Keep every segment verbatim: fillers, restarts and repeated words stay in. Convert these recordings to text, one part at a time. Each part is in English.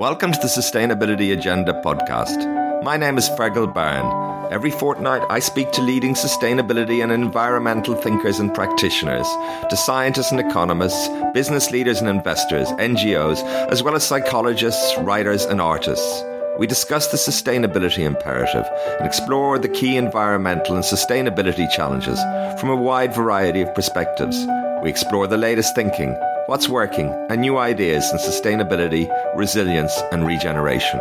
Welcome to the Sustainability Agenda podcast. My name is Fergal Byrne. Every fortnight I speak to leading sustainability and environmental thinkers and practitioners, to scientists and economists, business leaders and investors, N G Os, as well as psychologists, writers and artists. We discuss the sustainability imperative and explore the key environmental and sustainability challenges from a wide variety of perspectives. We explore the latest thinking, what's working, and new ideas in sustainability, resilience, and regeneration.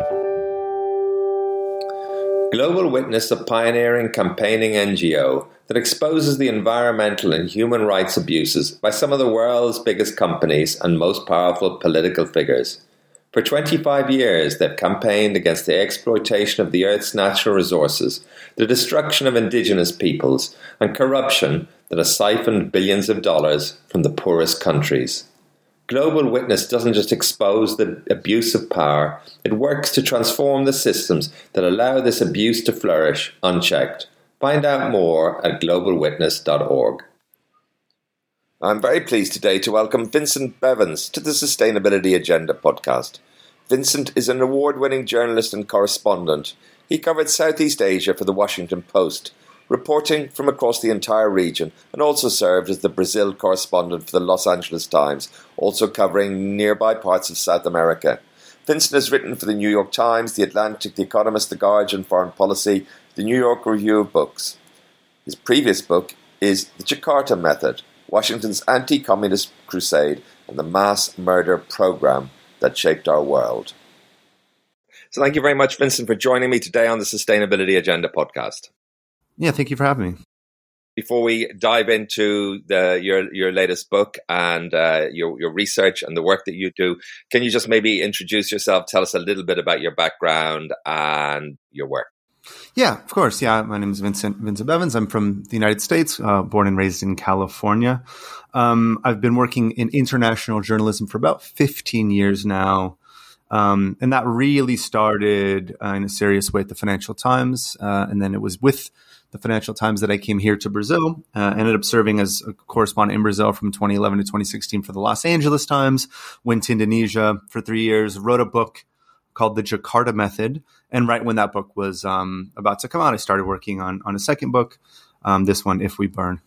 Global Witness, a pioneering campaigning N G O that exposes the environmental and human rights abuses by some of the world's biggest companies and most powerful political figures. For twenty-five years, they've campaigned against the exploitation of the Earth's natural resources, the destruction of indigenous peoples, and corruption that has siphoned billions of dollars from the poorest countries. Global Witness doesn't just expose the abuse of power, it works to transform the systems that allow this abuse to flourish unchecked. Find out more at global witness dot org. I'm very pleased today to welcome Vincent Bevins to the Sustainability Agenda podcast. Vincent is an award-winning journalist and correspondent. He covered Southeast Asia for the Washington Post, reporting from across the entire region, and also served as the Brazil correspondent for the Los Angeles Times, also covering nearby parts of South America. Vincent has written for the New York Times, The Atlantic, The Economist, The Guardian, Foreign Policy, the New York Review of Books. His previous book is The Jakarta Method, Washington's Anti-Communist Crusade and the Mass Murder Program that Shaped Our World. So thank you very much, Vincent, for joining me today on the Sustainability Agenda podcast. Yeah, thank you for having me. Before we dive into the, your your latest book and uh, your, your research and the work that you do, can you just maybe introduce yourself, tell us a little bit about your background and your work? Yeah, of course. Yeah, my name is Vincent Vincent Bevins. I'm from the United States, uh, born and raised in California. Um, I've been working in international journalism for about fifteen years now. Um, and that really started uh, in a serious way at the Financial Times. Uh, and then it was with the Financial Times that I came here to Brazil. Uh, ended up serving as a correspondent in Brazil from twenty eleven to twenty sixteen for the Los Angeles Times. Went to Indonesia for three years, wrote a book called The Jakarta Method. And right when that book was um, about to come out, I started working on, on a second book, um, this one, If We Burn.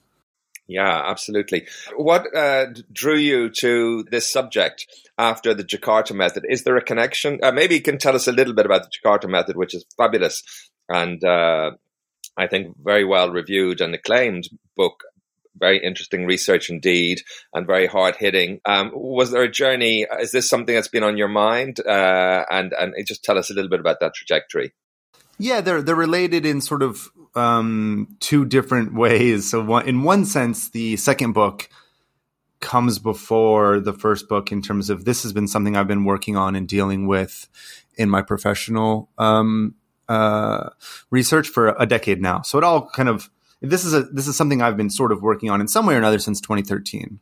Yeah, absolutely. What uh, drew you to this subject after the Jakarta Method? Is there a connection? Uh, maybe you can tell us a little bit about the Jakarta Method, which is fabulous and uh, I think very well reviewed and acclaimed book. Very interesting research indeed, and very hard hitting. Um, was there a journey? Is this something that's been on your mind? Uh, and and just tell us a little bit about that trajectory. Yeah, they're they're related in sort of um, two different ways. So one, in one sense, the second book comes before the first book in terms of this has been something I've been working on and dealing with in my professional um, uh, research for a decade now. So it all kind of. This is a this is something I've been sort of working on in some way or another since twenty thirteen.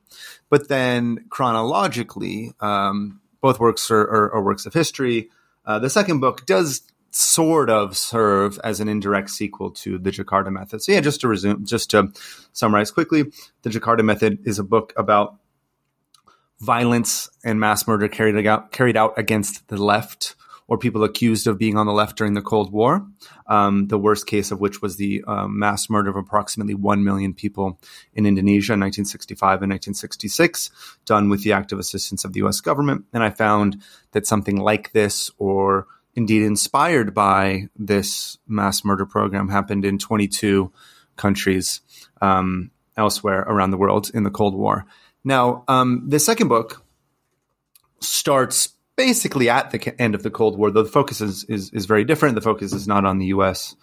But then chronologically, um, both works are, are, are works of history. Uh, the second book does sort of serve as an indirect sequel to The Jakarta Method. So yeah, just to resume, just to summarize quickly, The Jakarta Method is a book about violence and mass murder carried out carried out against the left, or people accused of being on the left during the Cold War, um, the worst case of which was the uh, mass murder of approximately one million people in Indonesia in nineteen sixty-five and nineteen sixty-six, done with the active assistance of the U S government. And I found that something like this, or indeed inspired by this mass murder program, happened in twenty-two countries um, elsewhere around the world in the Cold War. Now, um, the second book starts basically at the end of the Cold War, though the focus is, is, is very different. The focus is not on the U S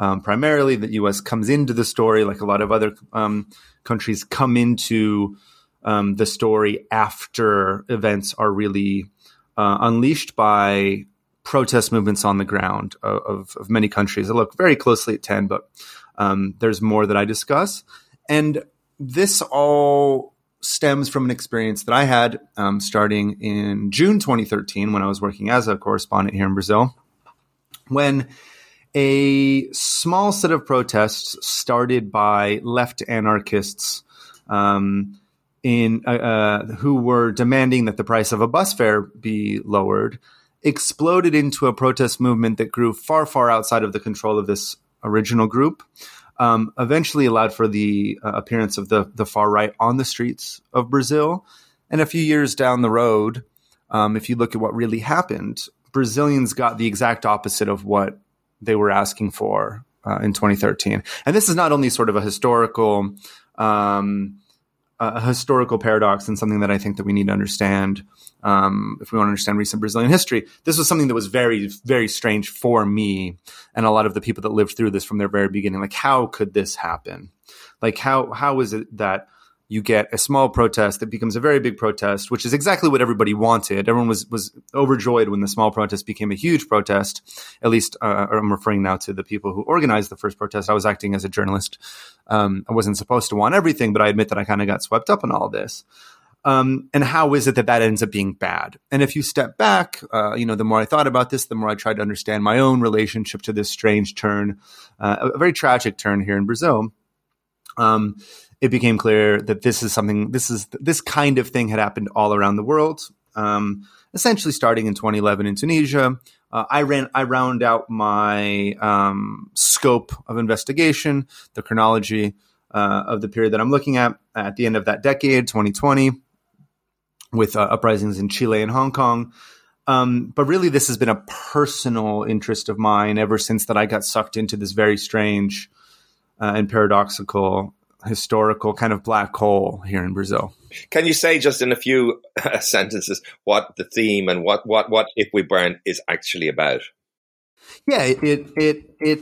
Um, primarily, the U S comes into the story like a lot of other um, countries come into um, the story after events are really uh, unleashed by protest movements on the ground of, of, of many countries. I look very closely at ten, but um, there's more that I discuss. And this all stems from an experience that I had um, starting in June twenty thirteen when I was working as a correspondent here in Brazil, when a small set of protests started by left anarchists um, in uh, uh, who were demanding that the price of a bus fare be lowered exploded into a protest movement that grew far, far outside of the control of this original group, um, eventually allowed for the uh, appearance of the, the far right on the streets of Brazil. And a few years down the road, um, if you look at what really happened, Brazilians got the exact opposite of what they were asking for uh, in twenty thirteen. And this is not only sort of a historical um, a historical paradox and something that I think that we need to understand um, if we want to understand recent Brazilian history. This was something that was very, very strange for me and a lot of the people that lived through this from their very beginning. Like, how could this happen? Like, how how is it that you get a small protest that becomes a very big protest, which is exactly what everybody wanted. Everyone was was overjoyed when the small protest became a huge protest, at least uh, I'm referring now to the people who organized the first protest. I was acting as a journalist. Um, I wasn't supposed to want everything, but I admit that I kind of got swept up in all this. Um, and how is it that that ends up being bad? And if you step back, uh, you know, the more I thought about this, the more I tried to understand my own relationship to this strange turn, uh, a very tragic turn here in Brazil. Um, it became clear that this is something, this is this kind of thing had happened all around the world, um, essentially starting in twenty eleven in Tunisia. Uh, I ran, I round out my um, scope of investigation, the chronology uh, of the period that I'm looking at at the end of that decade, twenty twenty, with uh, uprisings in Chile and Hong Kong. Um, but really, this has been a personal interest of mine ever since that I got sucked into this very strange uh, and paradoxical historical kind of black hole here in Brazil. Can you say just in a few uh, sentences what the theme and what, what, what If We Burn is actually about? Yeah, it it it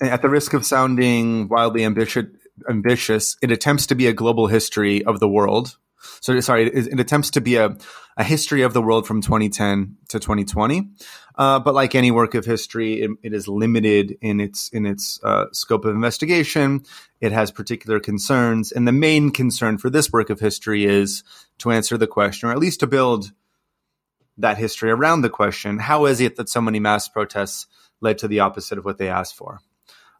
at the risk of sounding wildly ambitious, ambitious, it attempts to be a global history of the world. So sorry, it, it attempts to be a, a history of the world from twenty ten to twenty twenty. Uh, but like any work of history, it, it is limited in its in its uh, scope of investigation. It has particular concerns, and the main concern for this work of history is to answer the question, or at least to build that history around the question: how is it that so many mass protests led to the opposite of what they asked for?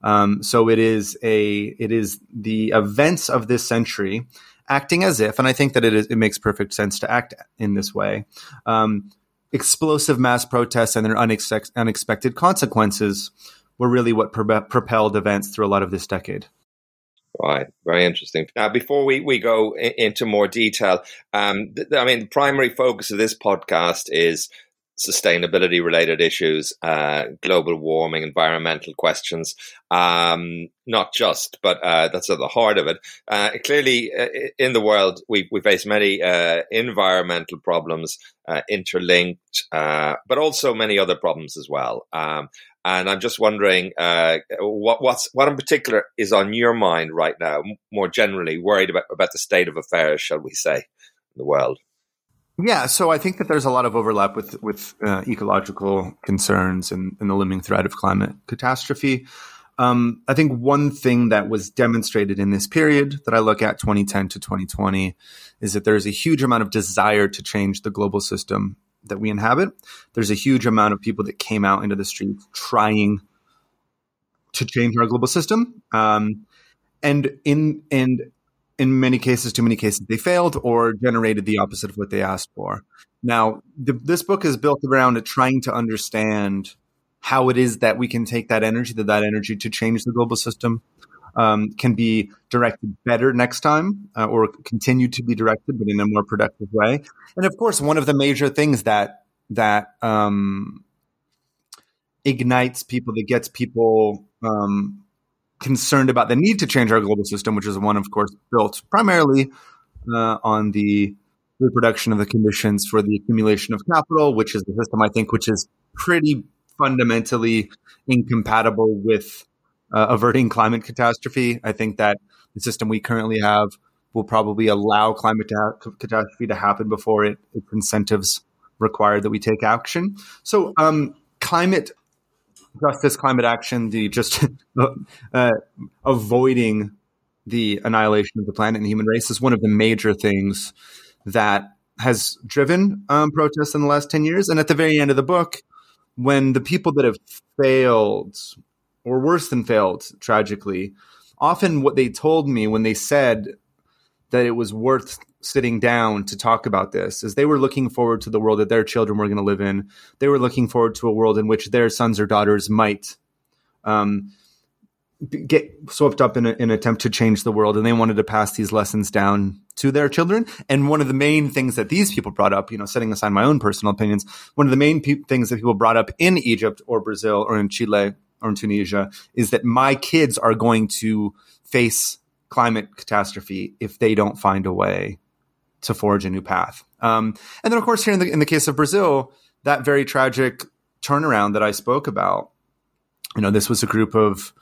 Um, so it is a it is the events of this century acting as if, and I think that it is, it makes perfect sense to act in this way. Um, explosive mass protests and their unex- unexpected consequences were really what pro- propelled events through a lot of this decade. Right. Very interesting. Now, before we, we go in, into more detail, um, th- I mean, the primary focus of this podcast is sustainability-related issues, uh, global warming, environmental questions, um, not just, but uh, that's at the heart of it. Uh, clearly, uh, in the world, we, we face many uh, environmental problems, uh, interlinked, uh, but also many other problems as well. Um, and I'm just wondering uh, what what's, what in particular is on your mind right now, more generally, worried about, about the state of affairs, shall we say, in the world? Yeah, so I think that there's a lot of overlap with with uh, ecological concerns and, and the looming threat of climate catastrophe. Um, I think one thing that was demonstrated in this period that I look at, twenty ten to twenty twenty, is that there is a huge amount of desire to change the global system that we inhabit. There's a huge amount of people that came out into the streets trying to change our global system, um, and in and. In many cases, too many cases, they failed or generated the opposite of what they asked for. Now, th- this book is built around trying to understand how it is that we can take that energy, that that energy to change the global system um, can be directed better next time uh, or continue to be directed, but in a more productive way. And of course, one of the major things that that um, ignites people, that gets people um concerned about the need to change our global system, which is one, of course, built primarily uh, on the reproduction of the conditions for the accumulation of capital, which is the system, I think, which is pretty fundamentally incompatible with uh, averting climate catastrophe. I think that the system we currently have will probably allow climate ta- catastrophe to happen before it, its incentives require that we take action. So um, climate justice, climate action, the just uh, avoiding the annihilation of the planet and the human race is one of the major things that has driven um, protests in the last ten years. And at the very end of the book, when the people that have failed or worse than failed, tragically, often what they told me when they said that it was worth sitting down to talk about this, is they were looking forward to the world that their children were going to live in. They were looking forward to a world in which their sons or daughters might um, get swept up in, a, in an attempt to change the world. And they wanted to pass these lessons down to their children. And one of the main things that these people brought up, you know, setting aside my own personal opinions, one of the main pe- things that people brought up in Egypt or Brazil or in Chile or in Tunisia is that my kids are going to face climate catastrophe if they don't find a way to forge a new path. Um, and then, of course, here in the, in the case of Brazil, that very tragic turnaround that I spoke about, you know, this was a group of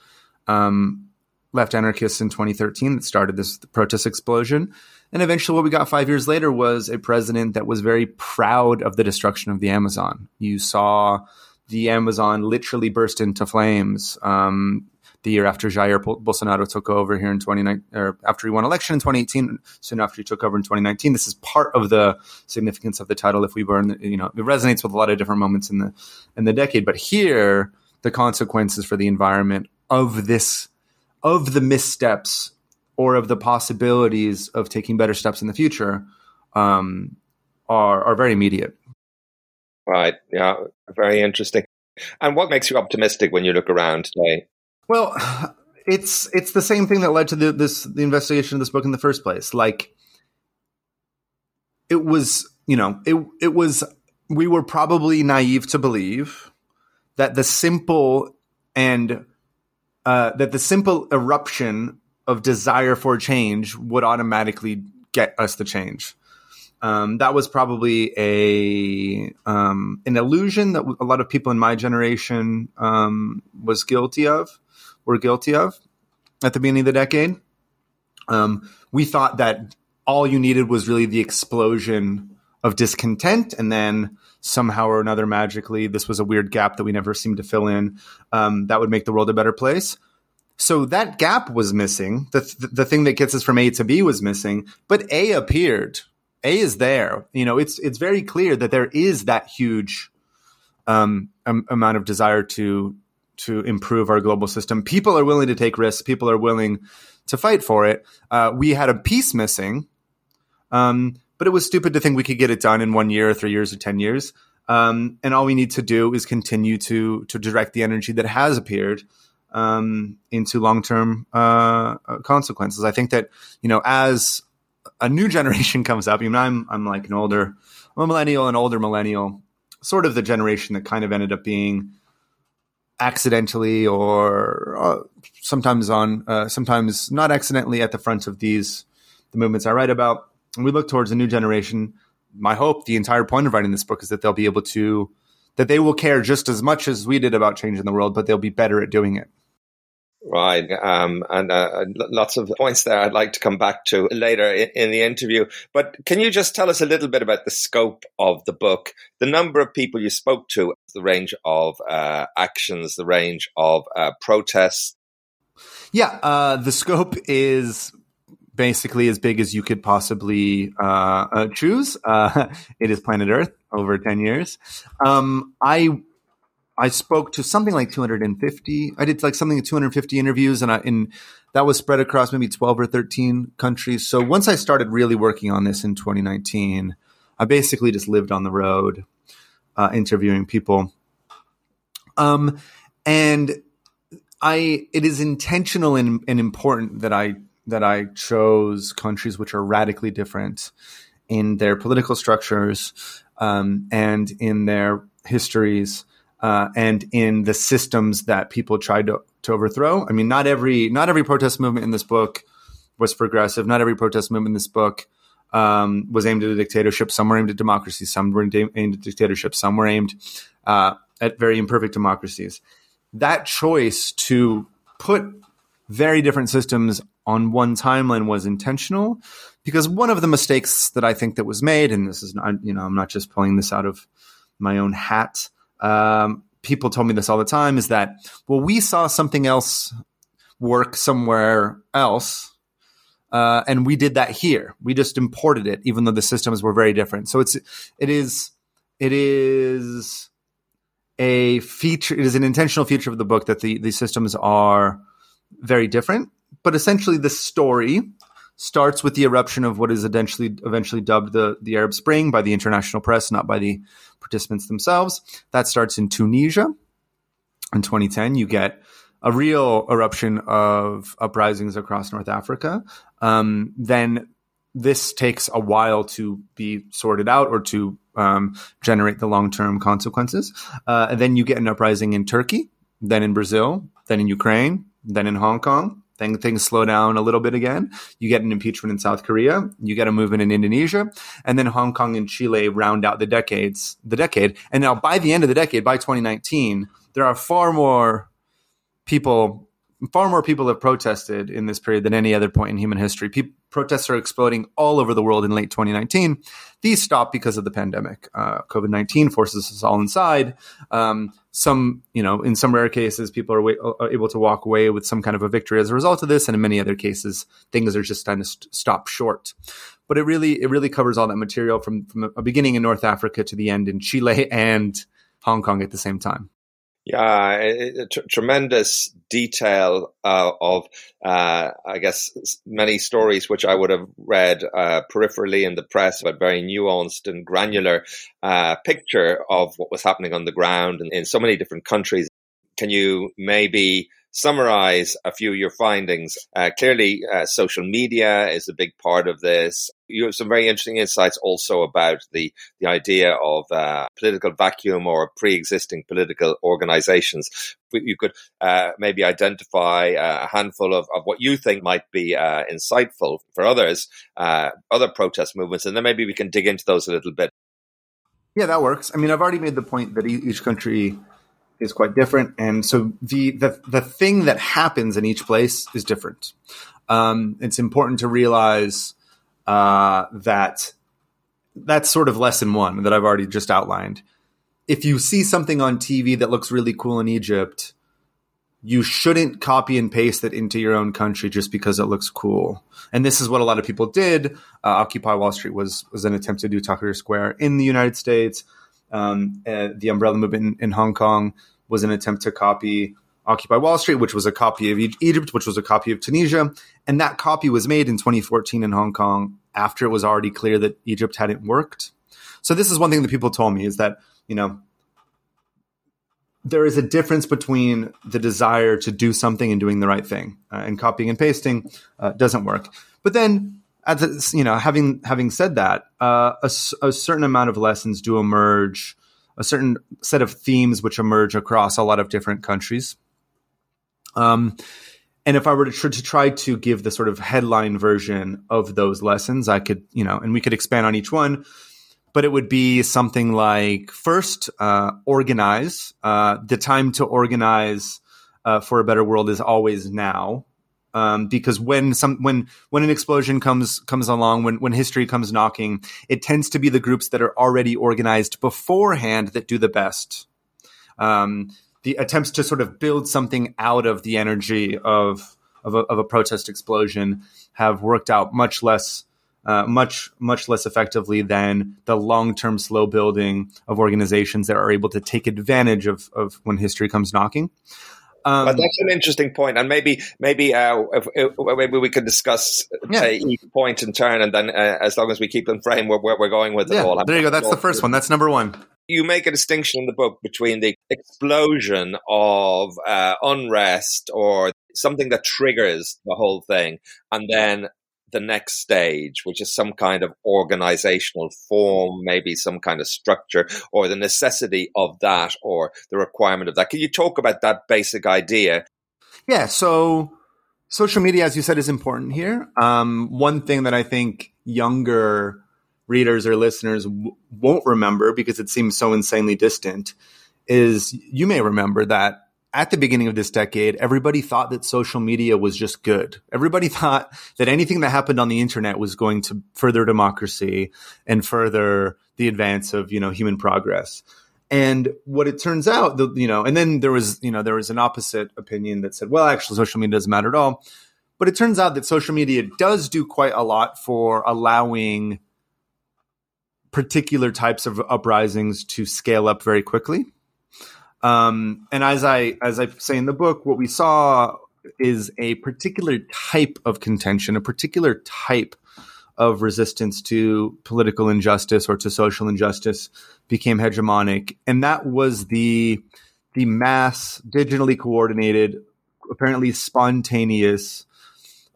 um, left anarchists in twenty thirteen that started this protest explosion. And eventually what we got five years later was a president that was very proud of the destruction of the Amazon. You saw the Amazon literally burst into flames um, the year after Jair Bolsonaro took over here in twenty nineteen, or after he won election in twenty eighteen, soon after he took over in twenty nineteen. This is part of the significance of the title, If We Burn. You know, it resonates with a lot of different moments in the in the decade. But here, the consequences for the environment of this, of the missteps or of the possibilities of taking better steps in the future um, are, are very immediate. Right. Yeah. Very interesting. And what makes you optimistic when you look around today? Well, it's it's the same thing that led to the, this the investigation of this book in the first place. Like, it was, you know, it it was we were probably naive to believe that the simple and uh, that the simple eruption of desire for change would automatically get us to change. Um, that was probably a um, an illusion that a lot of people in my generation um, was guilty of. Were guilty of at the beginning of the decade. Um, we thought that all you needed was really the explosion of discontent. And then somehow or another, magically, this was a weird gap that we never seemed to fill in. Um, that would make the world a better place. So that gap was missing. The, th- the thing that gets us from A to B was missing, but A appeared. A is there. You know, it's, it's very clear that there is that huge um, um, amount of desire to, to improve our global system. People are willing to take risks. People are willing to fight for it. Uh, we had a piece missing, um, but it was stupid to think we could get it done in one year or three years or ten years. Um, and all we need to do is continue to, to direct the energy that has appeared um, into long-term uh, consequences. I think that, you know, as a new generation comes up, I mean, I'm, I'm like an older, I'm a millennial, an older millennial, sort of the generation that kind of ended up being accidentally or uh, sometimes on, uh, sometimes not accidentally at the front of these, the movements I write about. And we look towards a new generation. My hope, the entire point of writing this book, is that they'll be able to, that they will care just as much as we did about changing the world, but they'll be better at doing it. Right. Um, and uh, lots of points there I'd like to come back to later in, in the interview. But can you just tell us a little bit about the scope of the book, the number of people you spoke to, the range of uh, actions, the range of uh, protests? Yeah, uh, the scope is basically as big as you could possibly uh, uh, choose. Uh, it is Planet Earth over ten years. Um, I I spoke to something like two hundred fifty. I did like something like two hundred fifty interviews, and, I, and that was spread across maybe twelve or thirteen countries. So once I started really working on this in twenty nineteen, I basically just lived on the road uh, interviewing people. Um, and I it is intentional and, and important that I that I chose countries which are radically different in their political structures um, and in their histories. Uh, and in the systems that people tried to, to overthrow. I mean, not every not every protest movement in this book was progressive. Not every protest movement in this book um, was aimed at a dictatorship. Some were aimed at democracy. Some were aimed at dictatorship. Some were aimed uh, at very imperfect democracies. That choice to put very different systems on one timeline was intentional, because one of the mistakes that I think that was made, and this is not, you know, I'm not just pulling this out of my own hat. Um, people told me this all the time, is that, well, we saw something else work somewhere else, uh, and we did that here. We just imported it, even though the systems were very different. So it's it is it is a feature. It is an intentional feature of the book that the the systems are very different, but essentially the story. starts with the eruption of what is eventually eventually dubbed the, the Arab Spring by the international press, not by the participants themselves. That starts in Tunisia. In twenty ten, you get a real eruption of uprisings across North Africa. Um, then this takes a while to be sorted out or to um, generate the long-term consequences. Uh, and then you get an uprising in Turkey, then in Brazil, then in Ukraine, then in Hong Kong. Then things slow down a little bit again. You get an impeachment in South Korea. You get a movement in Indonesia. And then Hong Kong and Chile round out the decades, the decade. And now by the end of the decade, by twenty nineteen, there are far more people, far more people have protested in this period than any other point in human history. Pe- protests are exploding all over the world in late twenty nineteen. These stopped because of the pandemic. Uh, COVID nineteen forces us all inside. Um, Some, you know, in some rare cases, people are, wa- are able to walk away with some kind of a victory as a result of this, and in many other cases, things are just kind of st- stop short. But it really, it really covers all that material from from a beginning in North Africa to the end in Chile and Hong Kong at the same time. Yeah, it, it, t- tremendous detail uh, of, uh, I guess, many stories which I would have read uh, peripherally in the press, but very nuanced and granular uh, picture of what was happening on the ground in, in so many different countries. Can you maybe summarize a few of your findings? Uh, clearly, uh, social media is a big part of this. You have some very interesting insights also about the, the idea of uh, political vacuum or pre-existing political organizations. You could uh, maybe identify a handful of, of what you think might be uh, insightful for others, uh, other protest movements, and then maybe we can dig into those a little bit. Yeah, that works. I mean, I've already made the point that each country is quite different. And so the, the, the thing that happens in each place is different. Um, it's important to realize uh, that that's sort of lesson one that I've already just outlined. If you see something on T V that looks really cool in Egypt, you shouldn't copy and paste it into your own country just because it looks cool. And this is what a lot of people did. Uh, Occupy Wall Street was, was an attempt to do Tahrir Square in the United States. Um, uh, the umbrella movement in, in Hong Kong was an attempt to copy Occupy Wall Street, which was a copy of e- Egypt, which was a copy of Tunisia. And that copy was made in twenty fourteen in Hong Kong after it was already clear that Egypt hadn't worked. So this is one thing that people told me is that, you know, there is a difference between the desire to do something and doing the right thing, uh, and copying and pasting uh, doesn't work. But then, As you know, having having said that, uh, a, a certain amount of lessons do emerge, a certain set of themes which emerge across a lot of different countries. Um, and if I were to, tr- to try to give the sort of headline version of those lessons, I could, you know, and we could expand on each one, but it would be something like, first, uh, organize. Uh, the time to organize uh, for a better world is always now. Um, because when some when when an explosion comes comes along, when when history comes knocking, it tends to be the groups that are already organized beforehand that do the best. Um, the attempts to sort of build something out of the energy of of a, of a protest explosion have worked out much less uh, much much less effectively than the long term slow building of organizations that are able to take advantage of of when history comes knocking. Um, but that's an interesting point, and maybe maybe uh, if, if, maybe we could discuss yeah. say, each point in turn, and then uh, as long as we keep them framed, where we're, we're going with it yeah, all. I'm there you go. That's the first one. That's number one. You make a distinction in the book between the explosion of uh, unrest or something that triggers the whole thing, and then the next stage, which is some kind of organizational form, maybe some kind of structure, or the necessity of that, or the requirement of that. Can you talk about that basic idea? Yeah, so social media, as you said, is important here. Um, one thing that I think younger readers or listeners w- won't remember, because it seems so insanely distant, is you may remember that at the beginning of this decade, everybody thought that social media was just good. Everybody thought that anything that happened on the internet was going to further democracy and further the advance of, you know, human progress. And what it turns out, the, you know, and then there was, you know, there was an opposite opinion that said, well, actually, social media doesn't matter at all. But it turns out that social media does do quite a lot for allowing particular types of uprisings to scale up very quickly. Um, and as I, as I say in the book, what we saw is a particular type of contention, a particular type of resistance to political injustice or to social injustice became hegemonic. And that was the the mass, digitally coordinated, apparently spontaneous,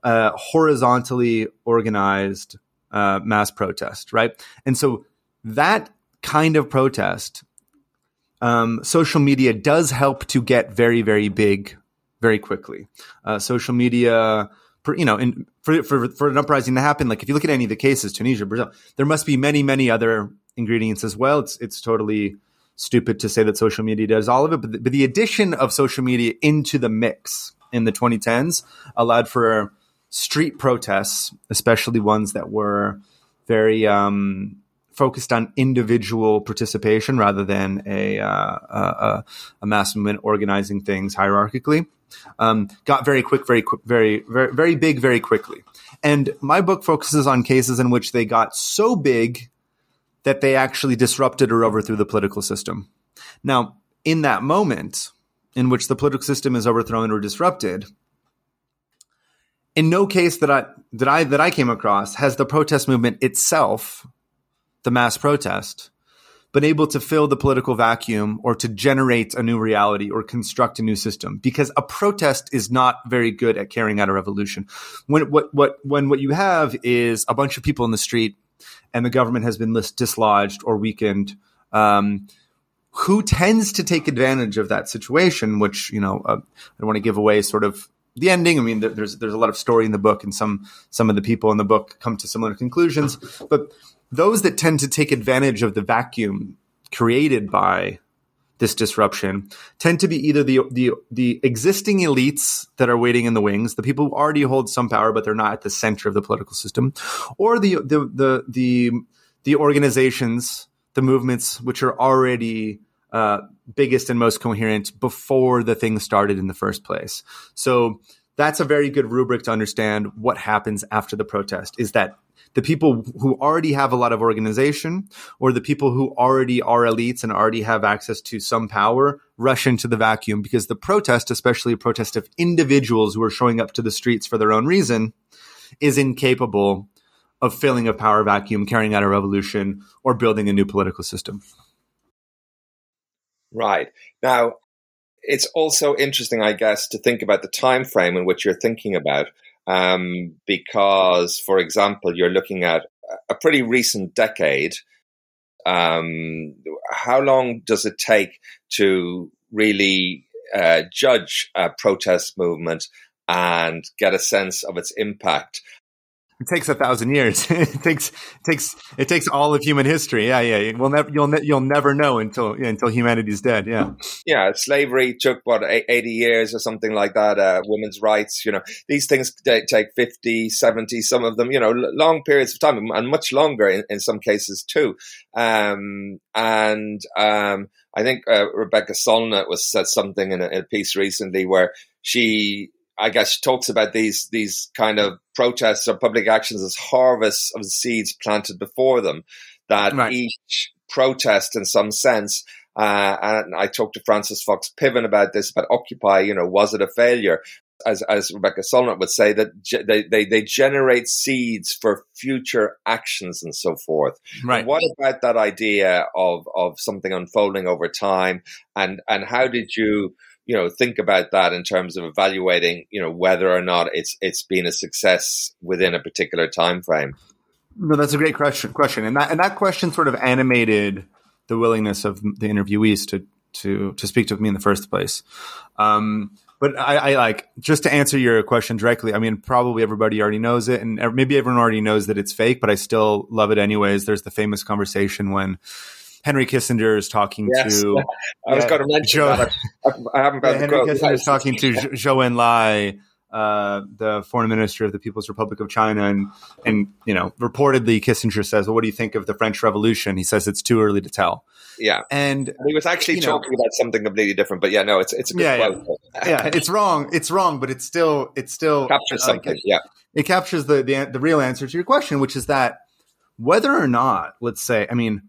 uh, horizontally organized uh, mass protest, right? And so that kind of protest, um, social media does help to get very, very big very quickly. Uh, social media, for, you know, in, for, for for an uprising to happen, like if you look at any of the cases, Tunisia, Brazil, there must be many, many other ingredients as well. It's it's totally stupid to say that social media does all of it, but the, but the addition of social media into the mix in the twenty tens allowed for street protests, especially ones that were very um, focused on individual participation rather than a, uh, a, a mass movement organizing things hierarchically. Um, got very quick, very quick, very, very, very big, very quickly. And my book focuses on cases in which they got so big that they actually disrupted or overthrew the political system. Now, in that moment in which the political system is overthrown or disrupted, in no case that I that I that I came across has the protest movement itself, the mass protest, been able to fill the political vacuum or to generate a new reality or construct a new system, because a protest is not very good at carrying out a revolution. When what what when what you have is a bunch of people in the street and the government has been dislodged or weakened, um, who tends to take advantage of that situation, which, you know, uh, I don't want to give away sort of the ending. I mean, there, there's there's a lot of story in the book, and some some of the people in the book come to similar conclusions. But those that tend to take advantage of the vacuum created by this disruption tend to be either the the the existing elites that are waiting in the wings, the people who already hold some power but they're not at the center of the political system, or the the the the, the organizations, the movements which are already uh, biggest and most coherent before the thing started in the first place. So that's a very good rubric to understand what happens after the protest, is that the people who already have a lot of organization, or the people who already are elites and already have access to some power, rush into the vacuum, because the protest, especially a protest of individuals who are showing up to the streets for their own reason, is incapable of filling a power vacuum, carrying out a revolution, or building a new political system. Right. Now, it's also interesting, I guess, to think about the time frame in which you're thinking about. Um, because, for example, you're looking at a pretty recent decade. Um, how long does it take to really uh, judge a protest movement and get a sense of its impact? It takes a thousand years. it takes it takes it takes all of human history. Yeah, yeah. We'll never you'll ne- you'll never know until yeah, until humanity's dead. Yeah, yeah. Slavery took what eighty years or something like that. Uh, women's rights. You know, these things take fifty, seventy. Some of them, you know, long periods of time, and much longer in, in some cases too. Um, and um, I think uh, Rebecca Solnit was said something in a, in a piece recently where she, I guess, she talks about these these kind of protests or public actions as harvests of the seeds planted before them, that right. Each protest in some sense, uh, and I talked to Francis Fox Piven about this, about Occupy, you know, was it a failure? As as Rebecca Solnit would say, that ge- they, they, they generate seeds for future actions and so forth. Right. And what about that idea of, of something unfolding over time, and, and how did you... you know, think about that in terms of evaluating, you know, whether or not it's it's been a success within a particular time frame? No, that's a great question. Question, and that and that question sort of animated the willingness of the interviewees to to to speak to me in the first place. Um, but I, I like just to answer your question directly. I mean, probably everybody already knows it, and maybe everyone already knows that it's fake. But I still love it anyways. There's the famous conversation when Henry Kissinger is talking yes. to. I was uh, going to mention Joe, that. I, I haven't got yeah, the quote. Henry Kissinger is talking to Zhou Enlai, uh, the foreign minister of the People's Republic of China, and and you know, reportedly Kissinger says, "Well, what do you think of the French Revolution?" He says, "It's too early to tell." Yeah, and he was actually talking know, about something completely different. But yeah, no, it's it's a good yeah, quote. Yeah. yeah, it's wrong. It's wrong, but it's still it's still captures uh, something. It, yeah, it captures the, the the real answer to your question, which is that whether or not, let's say, I mean.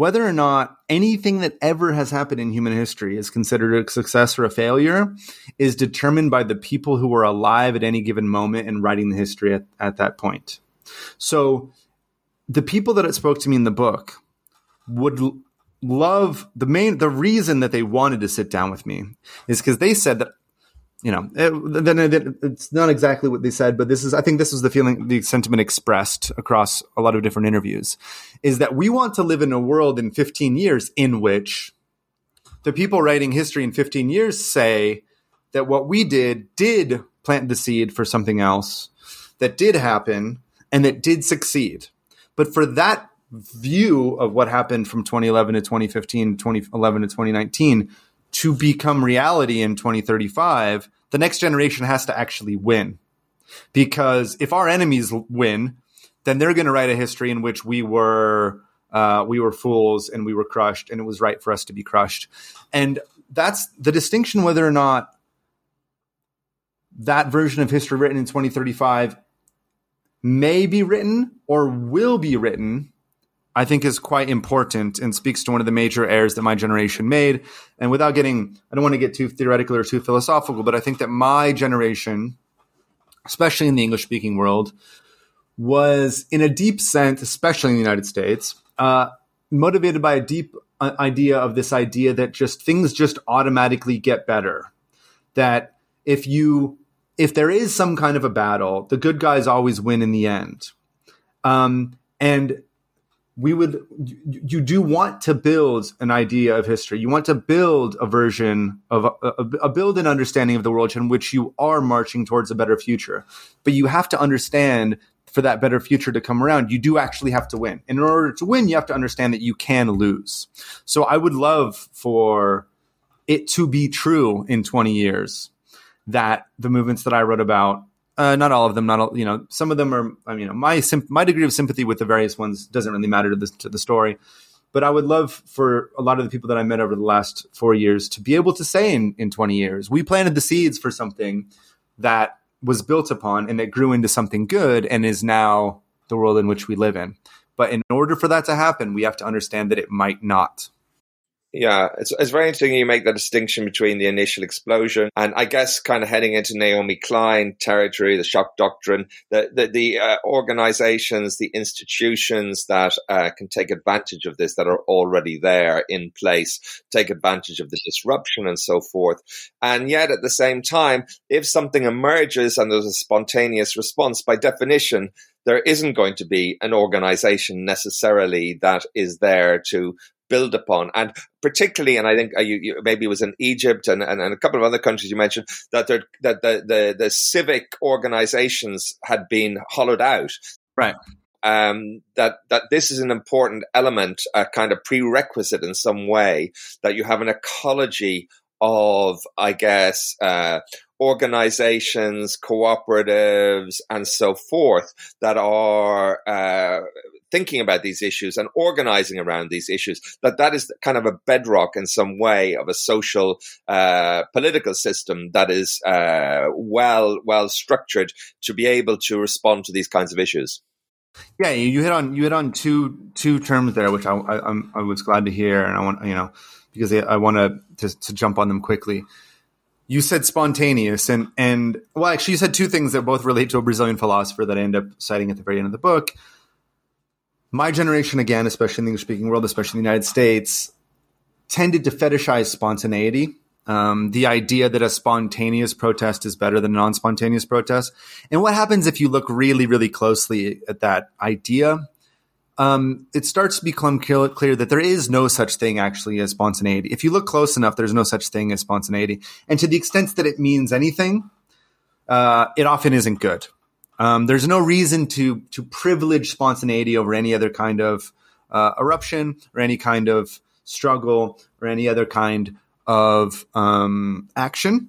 whether or not anything that ever has happened in human history is considered a success or a failure is determined by the people who were alive at any given moment and writing the history at, at that point. So the people that it spoke to me in the book would love the main, the reason that they wanted to sit down with me is because they said that, you know, it, then it, it's not exactly what they said, but this is, I think this was the feeling, the sentiment expressed across a lot of different interviews, is that we want to live in a world in fifteen years in which the people writing history in fifteen years say that what we did did plant the seed for something else that did happen and that did succeed. But for that view of what happened from twenty eleven to twenty fifteen, twenty eleven to twenty nineteen, to become reality in twenty thirty-five, the next generation has to actually win. Because if our enemies win, then they're going to write a history in which we were uh, we were fools and we were crushed and it was right for us to be crushed. And that's the distinction, whether or not that version of history written in twenty thirty-five may be written or will be written, I think is quite important and speaks to one of the major errors that my generation made. And without getting, I don't want to get too theoretical or too philosophical, but I think that my generation, especially in the English-speaking world, was in a deep sense, especially in the United States, uh, motivated by a deep idea of this idea that just things just automatically get better. That if you, if there is some kind of a battle, the good guys always win in the end. Um, and we would, you do want to build an idea of history. You want to build a version of, a, a build an understanding of the world in which you are marching towards a better future. But you have to understand for that better future to come around, you do actually have to win. And in order to win, you have to understand that you can lose. So I would love for it to be true in twenty years that the movements that I wrote about, Uh, not all of them, not all, you know, some of them are, I mean, you know, my, sim- my degree of sympathy with the various ones doesn't really matter to the, to the story, but I would love for a lot of the people that I met over the last four years to be able to say in, in twenty years, we planted the seeds for something that was built upon and that grew into something good and is now the world in which we live in. But in order for that to happen, we have to understand that it might not. Yeah, it's it's very interesting you make that distinction between the initial explosion and I guess kind of heading into Naomi Klein territory, the shock doctrine, the the, the uh, organizations, the institutions that uh, can take advantage of this, that are already there in place, take advantage of the disruption and so forth. And yet at the same time, if something emerges and there's a spontaneous response, by definition, there isn't going to be an organization necessarily that is there to build upon. And particularly, and I think you, you, maybe it was in Egypt and, and, and a couple of other countries you mentioned, that, that the, the, the civic organizations had been hollowed out. Right. Um, that, that this is an important element, a kind of prerequisite in some way, that you have an ecology of, I guess, uh, organizations, cooperatives, and so forth that are uh, thinking about these issues and organizing around these issues, that that is kind of a bedrock in some way of a social uh, political system that is uh, well, well structured to be able to respond to these kinds of issues. Yeah, you hit on, you hit on two, two terms there, which I, I, I was glad to hear. And I want, you know, because I want to, to jump on them quickly. You said spontaneous, and, and well, actually you said two things that both relate to a Brazilian philosopher that I end up citing at the very end of the book. My generation, again, especially in the English-speaking world, especially in the United States, tended to fetishize spontaneity, um, the idea that a spontaneous protest is better than a non-spontaneous protest. And what happens if you look really, really closely at that idea? Um, it starts to become clear, clear that there is no such thing actually as spontaneity. If you look close enough, there's no such thing as spontaneity. And to the extent that it means anything, uh, it often isn't good. Um, there's no reason to to privilege spontaneity over any other kind of uh, eruption or any kind of struggle or any other kind of um, action.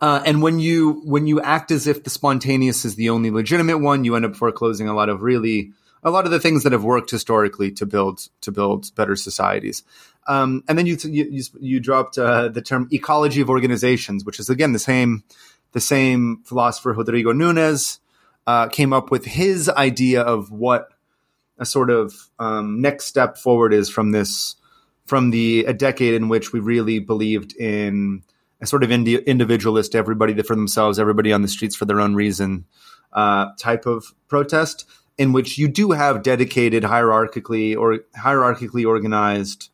Uh, and when you when you act as if the spontaneous is the only legitimate one, you end up foreclosing a lot of really a lot of the things that have worked historically to build to build better societies. Um, and then you you you dropped uh, the term ecology of organizations, which is again the same. The same philosopher, Rodrigo Nunes, uh, came up with his idea of what a sort of um, next step forward is from this, from the a decade in which we really believed in a sort of indi- individualist, everybody for themselves, everybody on the streets for their own reason uh, type of protest, in which you do have dedicated hierarchically or hierarchically organized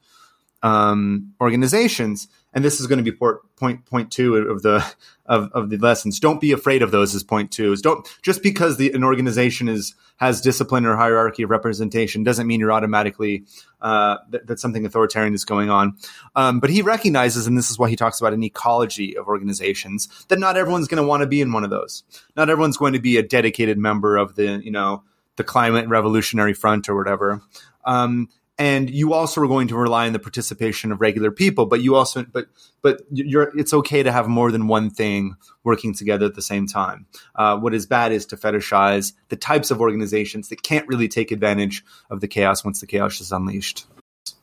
um, organizations. And this is going to be point, point, point two of the of, of the lessons. Don't be afraid of those. Is point two is don't just because the, an organization is has discipline or hierarchy of representation doesn't mean you're automatically uh, that, that something authoritarian is going on. Um, but he recognizes, and this is why he talks about an ecology of organizations, that not everyone's going to want to be in one of those. Not everyone's going to be a dedicated member of the you know the climate revolutionary front or whatever. Um, And you also are going to rely on the participation of regular people, but you also, but but you're, it's okay to have more than one thing working together at the same time. Uh, what is bad is to fetishize the types of organizations that can't really take advantage of the chaos once the chaos is unleashed.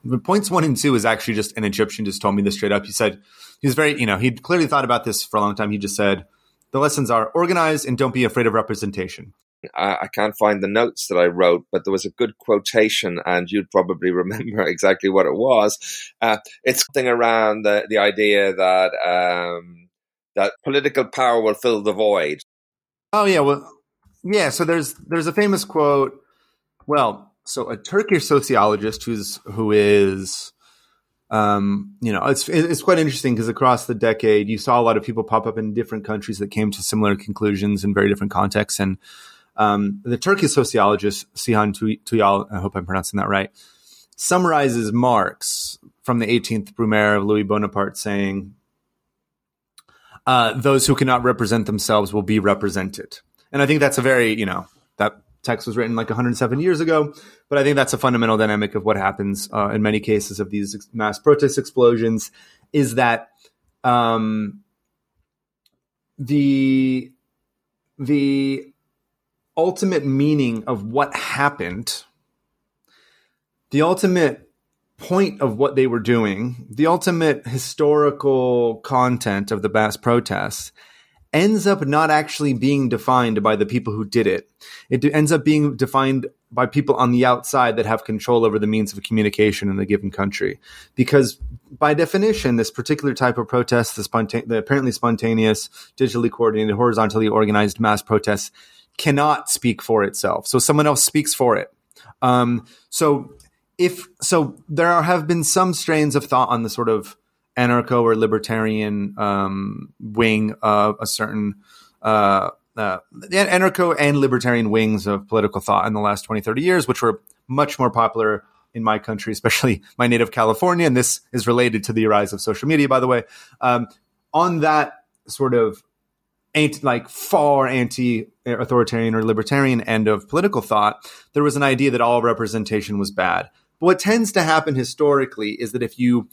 But points one and two is actually just an Egyptian just told me this straight up. He said he was very, you know, he'd clearly thought about this for a long time. He just said the lessons are organize and don't be afraid of representation. I can't find the notes that I wrote, but there was a good quotation, and you'd probably remember exactly what it was. Uh, it's something around the, the idea that um, that political power will fill the void. Oh yeah, well, yeah. So there's there's a famous quote. Well, so a Turkish sociologist who's who is, um, you know, it's it's quite interesting because across the decade, you saw a lot of people pop up in different countries that came to similar conclusions in very different contexts, and. Um, the Turkish sociologist Cihan Tuğal, I hope I'm pronouncing that right, summarizes Marx from the eighteenth Brumaire of Louis Bonaparte saying, uh, those who cannot represent themselves will be represented. And I think that's a very, you know, that text was written like one hundred seven years ago, but I think that's a fundamental dynamic of what happens uh, in many cases of these ex- mass protest explosions is that um, the the... ultimate meaning of what happened, the ultimate point of what they were doing, the ultimate historical content of the mass protests ends up not actually being defined by the people who did it. It ends up being defined by people on the outside that have control over the means of communication in a given country. Because by definition, this particular type of protest, the, sponta- the apparently spontaneous, digitally coordinated, horizontally organized mass protests cannot speak for itself. So someone else speaks for it. Um, so if so, there are, have been some strains of thought on the sort of anarcho or libertarian um, wing of a certain uh, uh, anarcho and libertarian wings of political thought in the last twenty, thirty years, which were much more popular in my country, especially my native California. And this is related to the rise of social media, by the way, um, on that sort of ain't like far anti-authoritarian or libertarian end of political thought, there was an idea that all representation was bad. But what tends to happen historically is that if you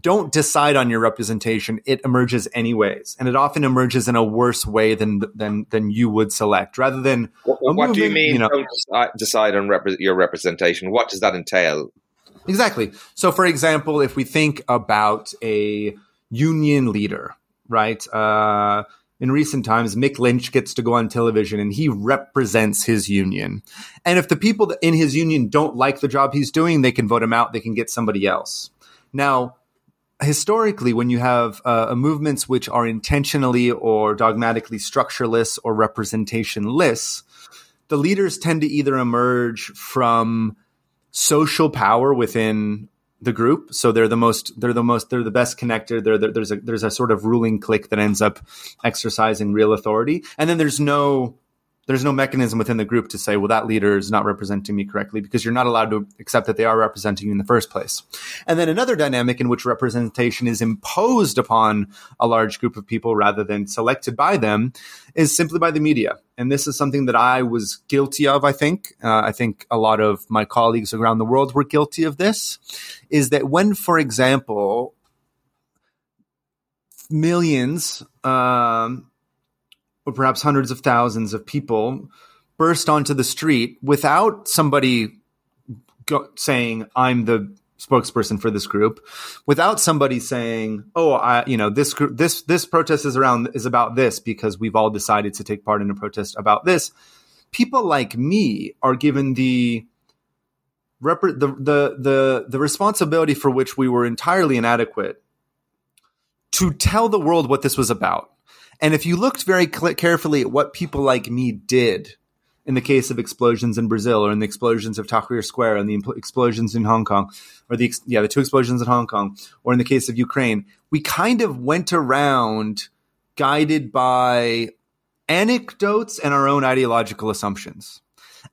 don't decide on your representation, it emerges anyways. And it often emerges in a worse way than than than you would select. Rather than... What, what movement, do you mean you know, don't decide on rep- your representation? What does that entail? Exactly. So, for example, if we think about a union leader, right? Uh... In recent times, Mick Lynch gets to go on television and he represents his union. And if the people in his union don't like the job he's doing, they can vote him out. They can get somebody else. Now, historically, when you have uh, movements which are intentionally or dogmatically structureless or representationless, the leaders tend to either emerge from social power within the group. So they're the most, they're the most, they're the best connector. They're, they're, there's a, there's a sort of ruling clique that ends up exercising real authority. And then there's no, there's no mechanism within the group to say, well, that leader is not representing me correctly because you're not allowed to accept that they are representing you in the first place. And then another dynamic in which representation is imposed upon a large group of people rather than selected by them is simply by the media. And this is something that I was guilty of, I think. Uh, I think a lot of my colleagues around the world were guilty of this, is that when, for example, millions, um, or perhaps hundreds of thousands of people burst onto the street without somebody go- saying, I'm the spokesperson for this group, without somebody saying, oh, I, you know, this group, this, this protest is around, is about this because we've all decided to take part in a protest about this. People like me are given the rep- the, the, the, the responsibility for which we were entirely inadequate to tell the world what this was about. And if you looked very carefully at what people like me did in the case of explosions in Brazil, or in the explosions of Tahrir Square, and the impl- explosions in Hong Kong, or the ex- yeah the two explosions in Hong Kong, or in the case of Ukraine, we kind of went around guided by anecdotes and our own ideological assumptions.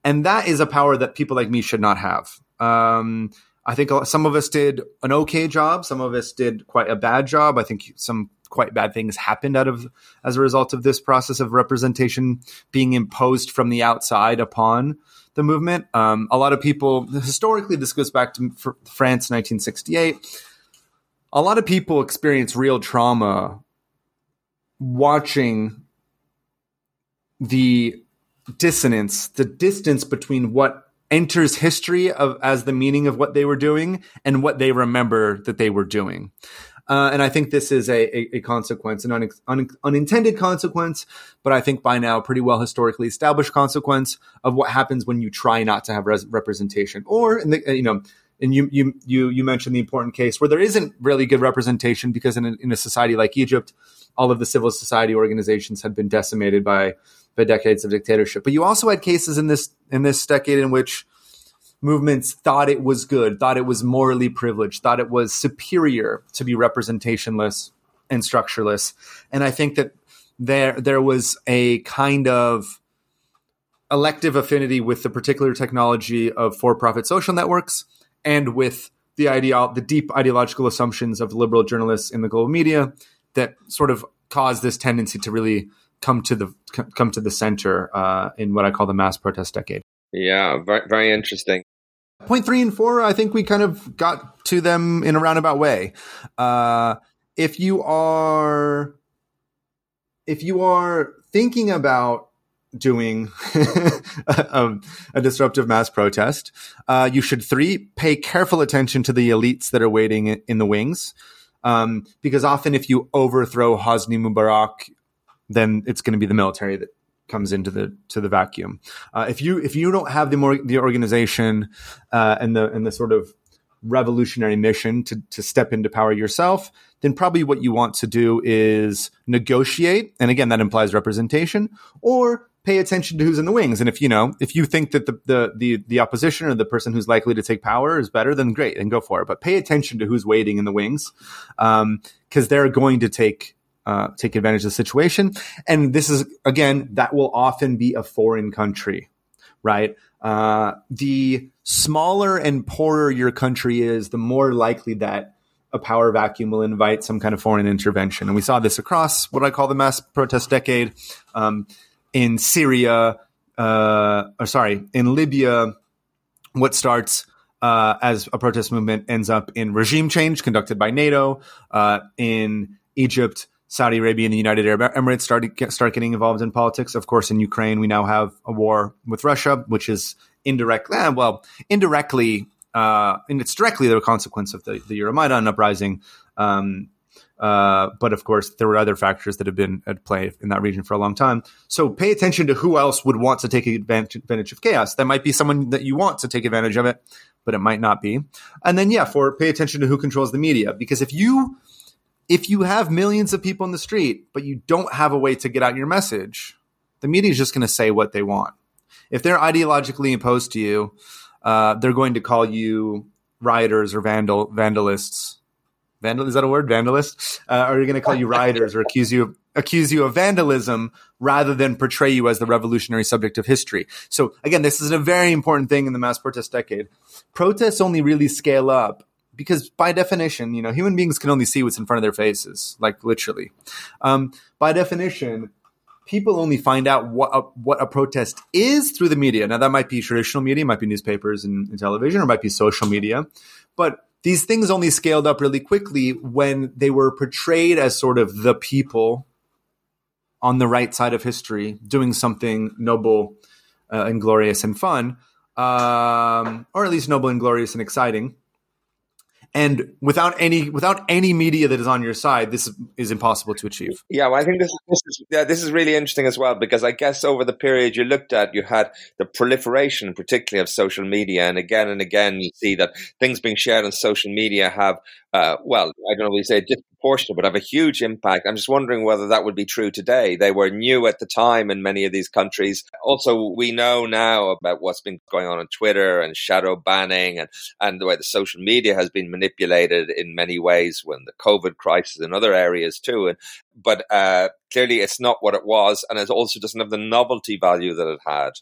And that is a power that people like me should not have. Um, I think some of us did an okay job. Some of us did quite a bad job. I think some quite bad things happened out of as a result of this process of representation being imposed from the outside upon the movement. Um, a lot of people, historically, this goes back to France, nineteen sixty-eight. A lot of people experience real trauma watching the dissonance, the distance between what enters history of as the meaning of what they were doing and what they remember that they were doing. Uh, and I think this is a, a, a consequence, an un, un, unintended consequence, but I think by now pretty well historically established consequence of what happens when you try not to have res- representation. Or, in the, you know, and you you you you mentioned the important case where there isn't really good representation because in a, in a society like Egypt, all of the civil society organizations had been decimated by by decades of dictatorship. But you also had cases in this in this decade in which movements thought it was good, thought it was morally privileged, thought it was superior to be representationless and structureless. And I think that there there was a kind of elective affinity with the particular technology of for-profit social networks and with the ideo- the deep ideological assumptions of liberal journalists in the global media that sort of caused this tendency to really come to the come to the center uh, in what I call the mass protest decade. Yeah, very, very interesting. Point three and four, I think we kind of got to them in a roundabout way. Uh, if you are, if you are thinking about doing a, a disruptive mass protest, uh, you should three pay careful attention to the elites that are waiting in the wings, um, because often if you overthrow Hosni Mubarak, then it's going to be the military that comes into the to the vacuum. Uh, if you if you don't have the more the organization uh, and the and the sort of revolutionary mission to to step into power yourself, then probably what you want to do is negotiate, and again that implies representation, or pay attention to who's in the wings. And if you know if you think that the the the, the opposition or the person who's likely to take power is better, then great, and go for it. But pay attention to who's waiting in the wings, because um, they're going to take. Uh, take advantage of the situation. And this is, again, that will often be a foreign country, right? Uh, the smaller and poorer your country is, the more likely that a power vacuum will invite some kind of foreign intervention. And we saw this across what I call the mass protest decade um, in Syria, uh, or sorry, in Libya, what starts uh, as a protest movement ends up in regime change conducted by NATO, uh, in Egypt, Saudi Arabia and the United Arab Emirates started get, start getting involved in politics. Of course, in Ukraine, we now have a war with Russia, which is indirect, eh, well, indirectly, uh, and it's directly the consequence of the, the Euromaidan uprising. Um, uh, but of course, there were other factors that have been at play in that region for a long time. So pay attention to who else would want to take advantage, advantage of chaos. That might be someone that you want to take advantage of it, but it might not be. And then, yeah, for pay attention to who controls the media, because if you If you have millions of people in the street, but you don't have a way to get out your message, the media is just going to say what they want. If they're ideologically opposed to you, uh, they're going to call you rioters or vandal vandalists. Vandal is that a word? Vandalist? Uh, or they're going to call you rioters or accuse you of, accuse you of vandalism rather than portray you as the revolutionary subject of history. So again, this is a very important thing in the mass protest decade. Protests only really scale up. Because by definition, you know, human beings can only see what's in front of their faces, like literally. Um, by definition, people only find out what a, what a protest is through the media. Now, that might be traditional media, might be newspapers and, and television, or might be social media. But these things only scaled up really quickly when they were portrayed as sort of the people on the right side of history doing something noble uh, and glorious and fun, um, or at least noble and glorious and exciting. And without any without any media that is on your side, this is impossible to achieve. Yeah, well, I think this, this is yeah, this is really interesting as well, because I guess over the period you looked at, you had the proliferation, particularly of social media, and again and again you see that things being shared on social media have, uh, well, I don't know what you say, disproportionate, but have a huge impact. I'm just wondering whether that would be true today. They were new at the time in many of these countries. Also, we know now about what's been going on on Twitter and shadow banning, and and the way the social media has been manipulated. manipulated in many ways when the COVID crisis and other areas too. And, but uh, clearly it's not what it was. And it also doesn't have the novelty value that it had.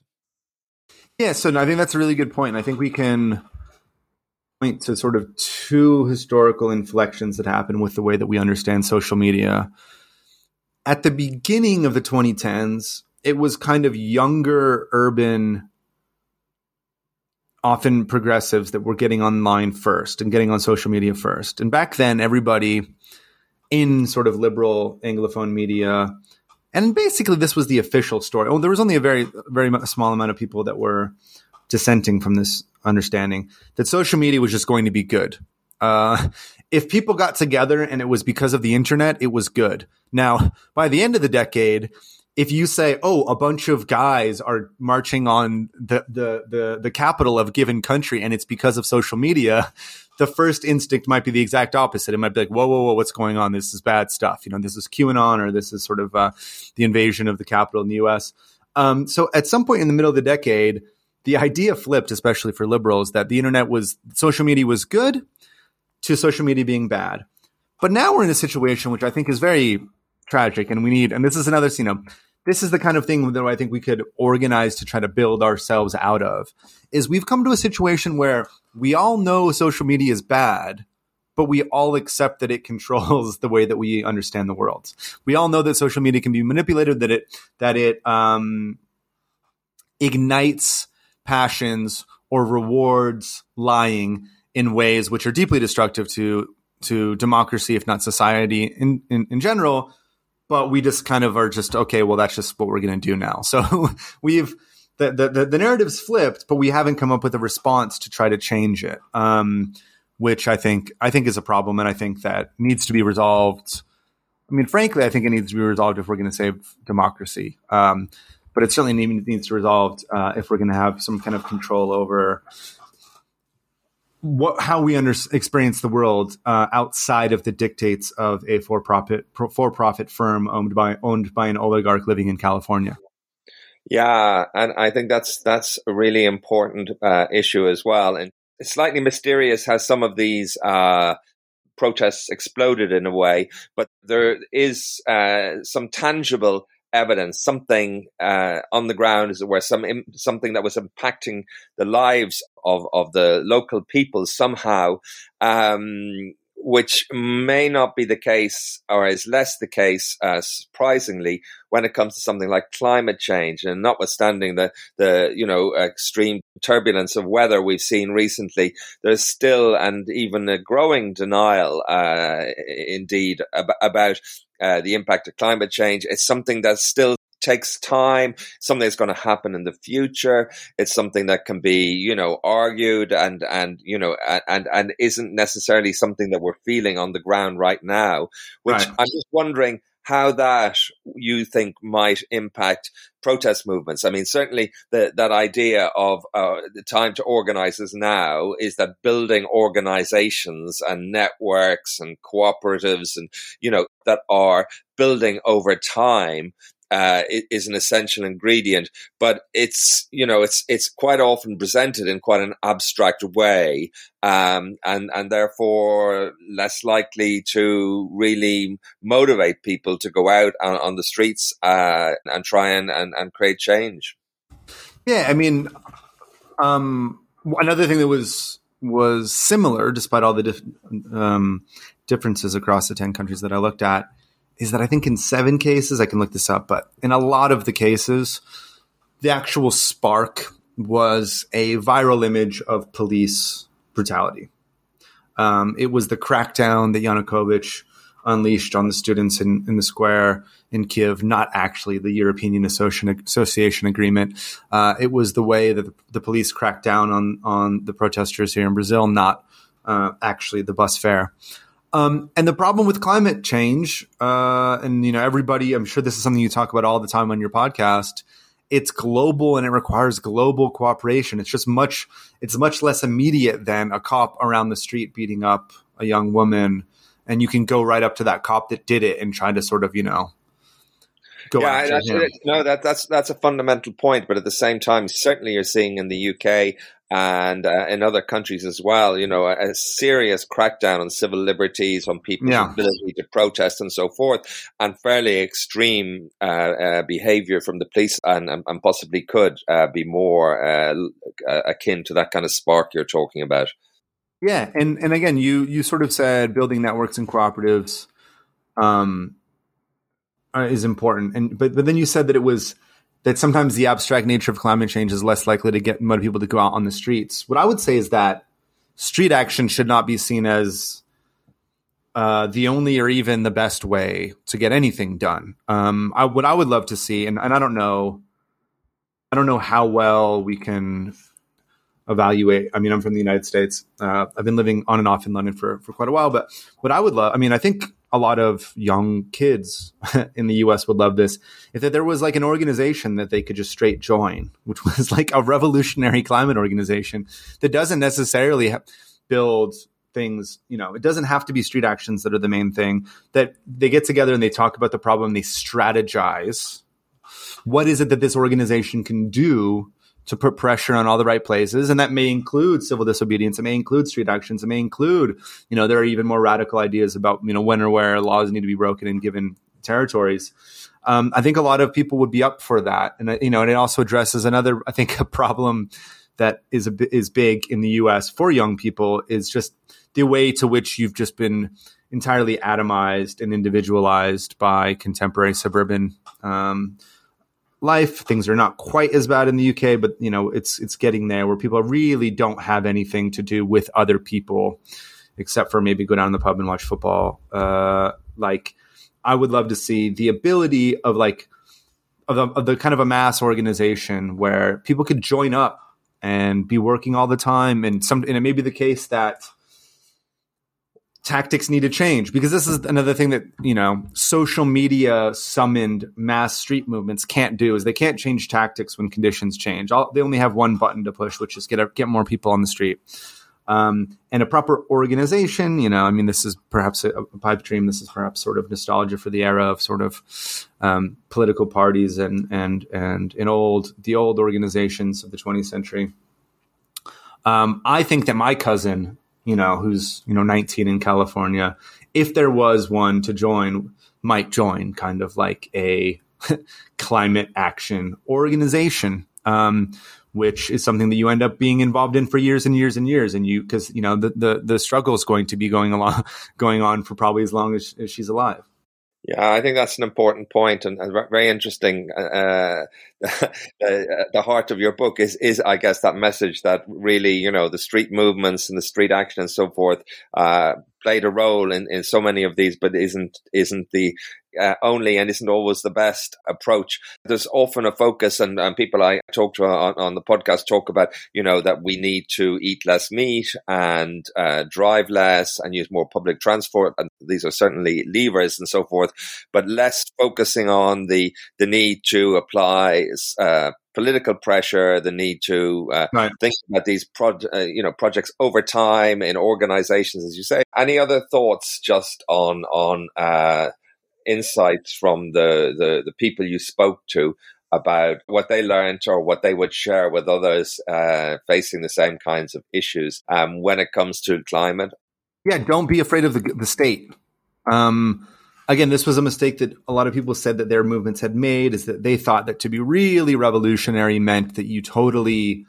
Yeah, so I think that's a really good point. And I think we can point to sort of two historical inflections that happen with the way that we understand social media. At the beginning of the twenty tens, it was kind of younger urban often progressives that were getting online first and getting on social media first. And back then, everybody in sort of liberal Anglophone media, and basically this was the official story. Oh, there was only a very, very small amount of people that were dissenting from this understanding that social media was just going to be good. Uh, if people got together and it was because of the internet, it was good. Now, by the end of the decade, if you say, oh, a bunch of guys are marching on the, the, the, the capital of a given country and it's because of social media, the first instinct might be the exact opposite. It might be like, whoa, whoa, whoa, what's going on? This is bad stuff. You know, this is QAnon, or this is sort of uh, the invasion of the capital in the U S. Um, so at some point in the middle of the decade, the idea flipped, especially for liberals, that the internet was – social media was good to social media being bad. But now we're in a situation which I think is very – tragic, and we need, and this is another, you know, this is the kind of thing that I think we could organize to try to build ourselves out of, is we've come to a situation where we all know social media is bad, but we all accept that it controls the way that we understand the world. We all know that social media can be manipulated, that it, that it um, ignites passions or rewards lying in ways which are deeply destructive to, to democracy, if not society in, in, in general. But we just kind of are just, okay, well, that's just what we're going to do now. So we've the, the the narrative's flipped, but we haven't come up with a response to try to change it, um, which I think I think is a problem, and I think that needs to be resolved. I mean, frankly, I think it needs to be resolved if we're going to save democracy. Um, but it certainly need, needs to be resolved uh, if we're going to have some kind of control over What, how we under, experience the world uh, outside of the dictates of a for-profit for-profit firm owned by owned by an oligarch living in California. Yeah, and I think that's that's a really important uh, issue as well. And it's slightly mysterious how some of these uh, protests exploded in a way, but there is uh, some tangible evidence, something uh, on the ground, as it were, some something that was impacting the lives of, of the local people somehow, um, which may not be the case, or is less the case, uh, surprisingly, when it comes to something like climate change. And notwithstanding the the you know extreme turbulence of weather we've seen recently, there's still and even a growing denial, uh, indeed, ab- about. Uh, the impact of climate change. It's something that still takes time, something that's going to happen in the future. It's something that can be, you know, argued and, and you know, and, and isn't necessarily something that we're feeling on the ground right now, which right. I'm just wondering how that you think might impact protest movements. I mean, certainly the, that idea of uh, the time to organize is now, is that building organizations and networks and cooperatives and, you know, that are building over time uh, is an essential ingredient. But it's, you know, it's it's quite often presented in quite an abstract way, um, and, and therefore less likely to really motivate people to go out on, on the streets uh, and try and, and, and create change. Yeah, I mean, um, another thing that was was similar, despite all the dif- um, differences across the ten countries that I looked at, is that I think in seven cases, I can look this up, but in a lot of the cases, the actual spark was a viral image of police brutality. Um, it was the crackdown that Yanukovych unleashed on the students in, in the square in Kiev, not actually the European Association Agreement. Uh, it was the way that the, the police cracked down on, on the protesters here in Brazil, not uh, actually, the bus fare. Um, and the problem with climate change, uh, and, you know, everybody, I'm sure this is something you talk about all the time on your podcast, it's global and it requires global cooperation. It's just much, it's much less immediate than a cop around the street beating up a young woman. And you can go right up to that cop that did it and try to sort of, you know, go yeah, after that's, him. No, that, that's, that's a fundamental point. But at the same time, certainly you're seeing in the U K and uh, in other countries as well, you know, a, a serious crackdown on civil liberties, on people's yeah. ability to protest and so forth, and fairly extreme uh, uh, behavior from the police, and, and, and possibly could uh, be more uh, akin to that kind of spark you're talking about. Yeah. And, and again, you, you sort of said building networks and cooperatives um, is important. And but, but then you said that it was that sometimes the abstract nature of climate change is less likely to get people to go out on the streets. What I would say is that street action should not be seen as uh, the only or even the best way to get anything done. Um, I, what I would love to see, and, and I don't know, I don't know how well we can evaluate. I mean, I'm from the United States. Uh, I've been living on and off in London for, for quite a while, but what I would love, I mean, I think a lot of young kids in the U S would love this, if there was like an organization that they could just straight join, which was like a revolutionary climate organization that doesn't necessarily ha- build things, you know, it doesn't have to be street actions that are the main thing, that they get together and they talk about the problem, they strategize. What is it that this organization can do to put pressure on all the right places? And that may include civil disobedience. It may include street actions. It may include, you know, there are even more radical ideas about, you know, when or where laws need to be broken in given territories. Um, I think a lot of people would be up for that. And, you know, and it also addresses another, I think, a problem that is, a, is big in the U S for young people is just the way to which you've just been entirely atomized and individualized by contemporary suburban um life. Things are not quite as bad in the U K, but you know, it's it's getting there where people really don't have anything to do with other people except for maybe go down to the pub and watch football. Uh, like I would love to see the ability of like of the, of the kind of a mass organization where people could join up and be working all the time. And some, and it may be the case that tactics need to change, because this is another thing that, you know, social media summoned mass street movements can't do, is they can't change tactics when conditions change. All, they only have one button to push, which is get a, get more people on the street. Um, and a proper organization, you know, I mean, this is perhaps a, a pipe dream. This is perhaps sort of nostalgia for the era of sort of um, political parties and and and in old the old organizations of the twentieth century. Um, I think that my cousin, you know, who's, you know, nineteen in California, if there was one to join, might join kind of like a climate action organization, um, which is something that you end up being involved in for years and years and years. And you, cause you know, the, the, the struggle is going to be going along, going on for probably as long as, as she's alive. Yeah, I think that's an important point, and, and very interesting. Uh, the, the heart of your book is, is, I guess, that message that really, you know, the street movements and the street action and so forth uh, played a role in, in so many of these, but isn't isn't the uh, only and isn't always the best approach. There's often a focus, and, and people I talk to on, on the podcast talk about, you know, that we need to eat less meat and uh, drive less and use more public transport, and these are certainly levers and so forth, but less focusing on the the need to apply uh, political pressure, the need to uh, right. think about these pro- uh, you know, projects over time in organizations, as you say. Any other thoughts just on on uh, insights from the, the, the people you spoke to about what they learned or what they would share with others uh, facing the same kinds of issues um, when it comes to climate? Yeah, don't be afraid of the, the state. Um Again, this was a mistake that a lot of people said that their movements had made, is that they thought that to be really revolutionary meant that you totally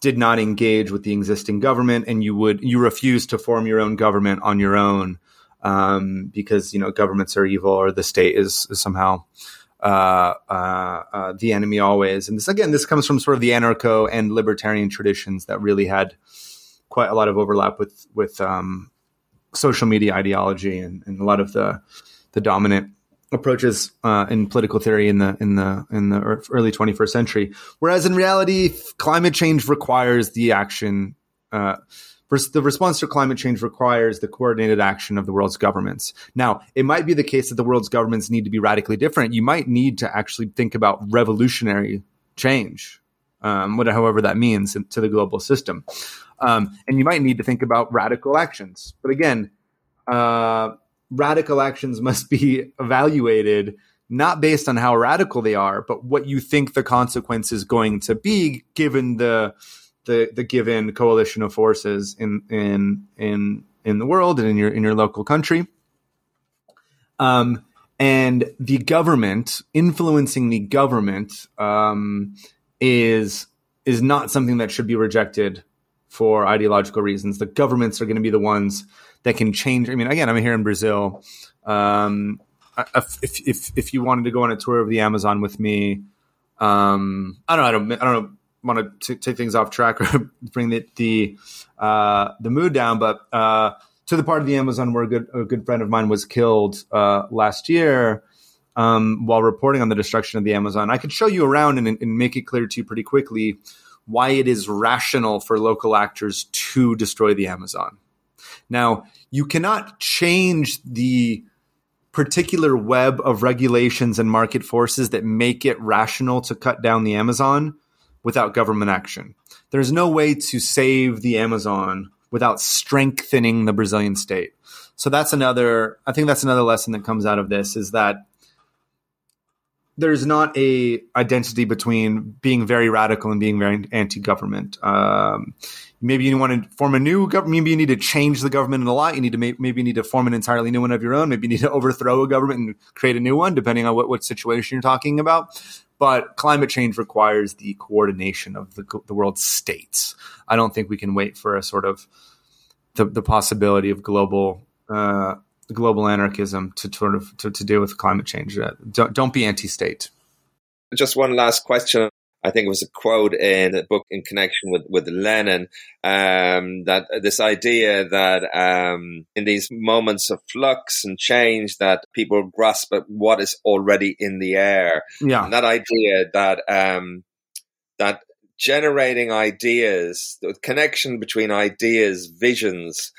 did not engage with the existing government and you would you refused to form your own government on your own um, because, you know, governments are evil or the state is, is somehow uh, uh, uh, the enemy always. And this, again, this comes from sort of the anarcho and libertarian traditions that really had quite a lot of overlap with with um social media ideology and, and a lot of the the dominant approaches uh, in political theory in the in the in the early twenty-first century. Whereas in reality, climate change requires the action Uh, the response to climate change requires the coordinated action of the world's governments. Now, it might be the case that the world's governments need to be radically different. You might need to actually think about revolutionary change, um, whatever, however that means, to the global system. Um, and you might need to think about radical actions. But again, uh, radical actions must be evaluated not based on how radical they are, but what you think the consequence is going to be given the the, the given coalition of forces in in in in the world and in your in your local country. Um, and the government influencing the government um, is is not something that should be rejected for ideological reasons. The governments are going to be the ones that can change. I mean, again, I'm here in Brazil. Um, If, if if you wanted to go on a tour of the Amazon with me, um, I don't know, I don't, I don't want to t- take things off track or bring the the, uh, the mood down, but uh, to the part of the Amazon where a good a good friend of mine was killed uh, last year um, while reporting on the destruction of the Amazon, I could show you around and, and make it clear to you pretty quickly why it is rational for local actors to destroy the Amazon. Now, you cannot change the particular web of regulations and market forces that make it rational to cut down the Amazon without government action. There's no way to save the Amazon without strengthening the Brazilian state. So that's another, I think that's another lesson that comes out of this, is that there's not a identity between being very radical and being very anti-government. Um, maybe you want to form a new government. Maybe you need to change the government in a lot. You need to make, maybe you need to form an entirely new one of your own. Maybe you need to overthrow a government and create a new one, depending on what, what situation you're talking about. But climate change requires the coordination of the, the world's states. I don't think we can wait for a sort of the, the possibility of global uh global anarchism to sort of to, to deal with climate change. Don't, don't be anti-state. Just one last question. I think it was a quote in a book in connection with, with Lenin, um, that this idea that um, in these moments of flux and change that people grasp at what is already in the air. Yeah. And that idea that um, that generating ideas, the connection between ideas, visions,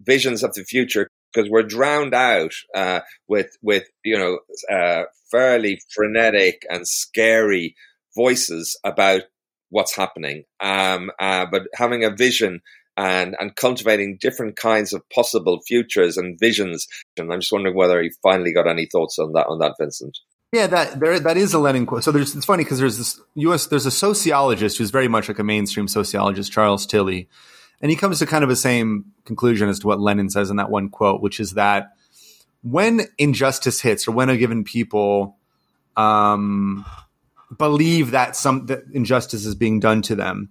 visions of the future, because we're drowned out uh, with, with you know, uh, fairly frenetic and scary voices about what's happening. Um, uh, but having a vision and, and cultivating different kinds of possible futures and visions. And I'm just wondering whether you finally got any thoughts on that, on that, Vincent. Yeah, that there that is a Lenin quote. So there's, it's funny because there's this U S there's a sociologist who's very much like a mainstream sociologist, Charles Tilly. And he comes to kind of the same conclusion as to what Lenin says in that one quote, which is that when injustice hits, or when a given people um, believe that some that injustice is being done to them,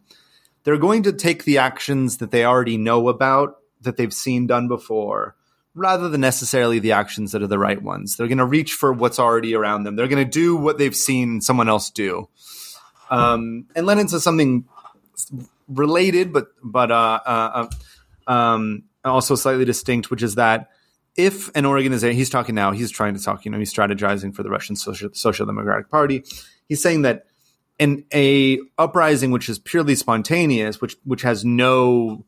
they're going to take the actions that they already know about, that they've seen done before, rather than necessarily the actions that are the right ones. They're going to reach for what's already around them. They're going to do what they've seen someone else do. Um, and Lenin says something related, but but uh, uh, um, also slightly distinct, which is that if an organization, he's talking now, he's trying to talk, you know, he's strategizing for the Russian Social, Social Democratic Party. He's saying that in a uprising which is purely spontaneous, which which has no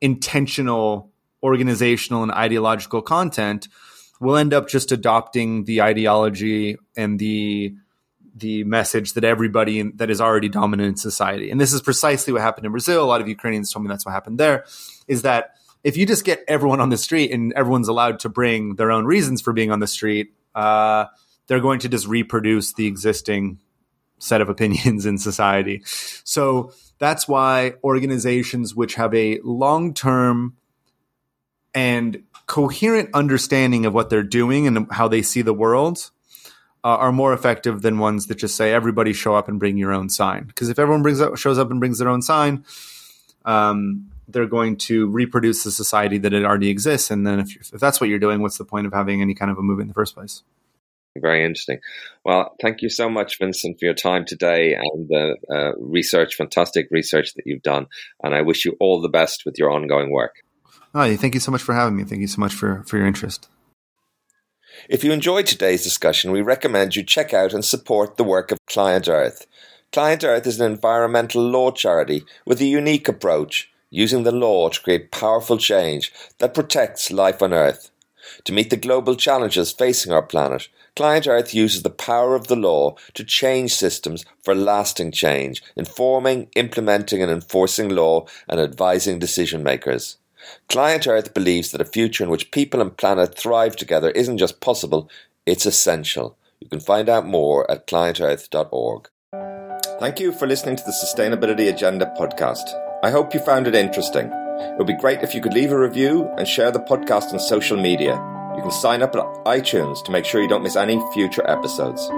intentional organizational and ideological content, will end up just adopting the ideology and the the message that everybody in, that is already dominant in society. And this is precisely what happened in Brazil. A lot of Ukrainians told me that's what happened there, is that if you just get everyone on the street and everyone's allowed to bring their own reasons for being on the street, uh, they're going to just reproduce the existing set of opinions in society. So that's why organizations which have a long-term and coherent understanding of what they're doing and how they see the world Uh, are more effective than ones that just say everybody show up and bring your own sign. Because if everyone brings up, shows up and brings their own sign, um, they're going to reproduce the society that it already exists. And then if, you're, if that's what you're doing, what's the point of having any kind of a movement in the first place? Very interesting. Well, thank you so much, Vincent, for your time today and the uh, research, fantastic research that you've done. And I wish you all the best with your ongoing work. Oh, thank you so much for having me. Thank you so much for, for your interest. If you enjoyed today's discussion, we recommend you check out and support the work of Client Earth. Client Earth is an environmental law charity with a unique approach. using the law to create powerful change that protects life on Earth. To meet the global challenges facing our planet, Client Earth uses the power of the law to change systems for lasting change, informing, implementing and enforcing law and advising decision-makers. Client Earth believes that a future in which people and planet thrive together isn't just possible, it's essential. You can find out more at client earth dot org. Thank you for listening to the Sustainability Agenda podcast. I hope you found it interesting. It would be great if you could leave a review and share the podcast on social media. You can sign up at iTunes to make sure you don't miss any future episodes.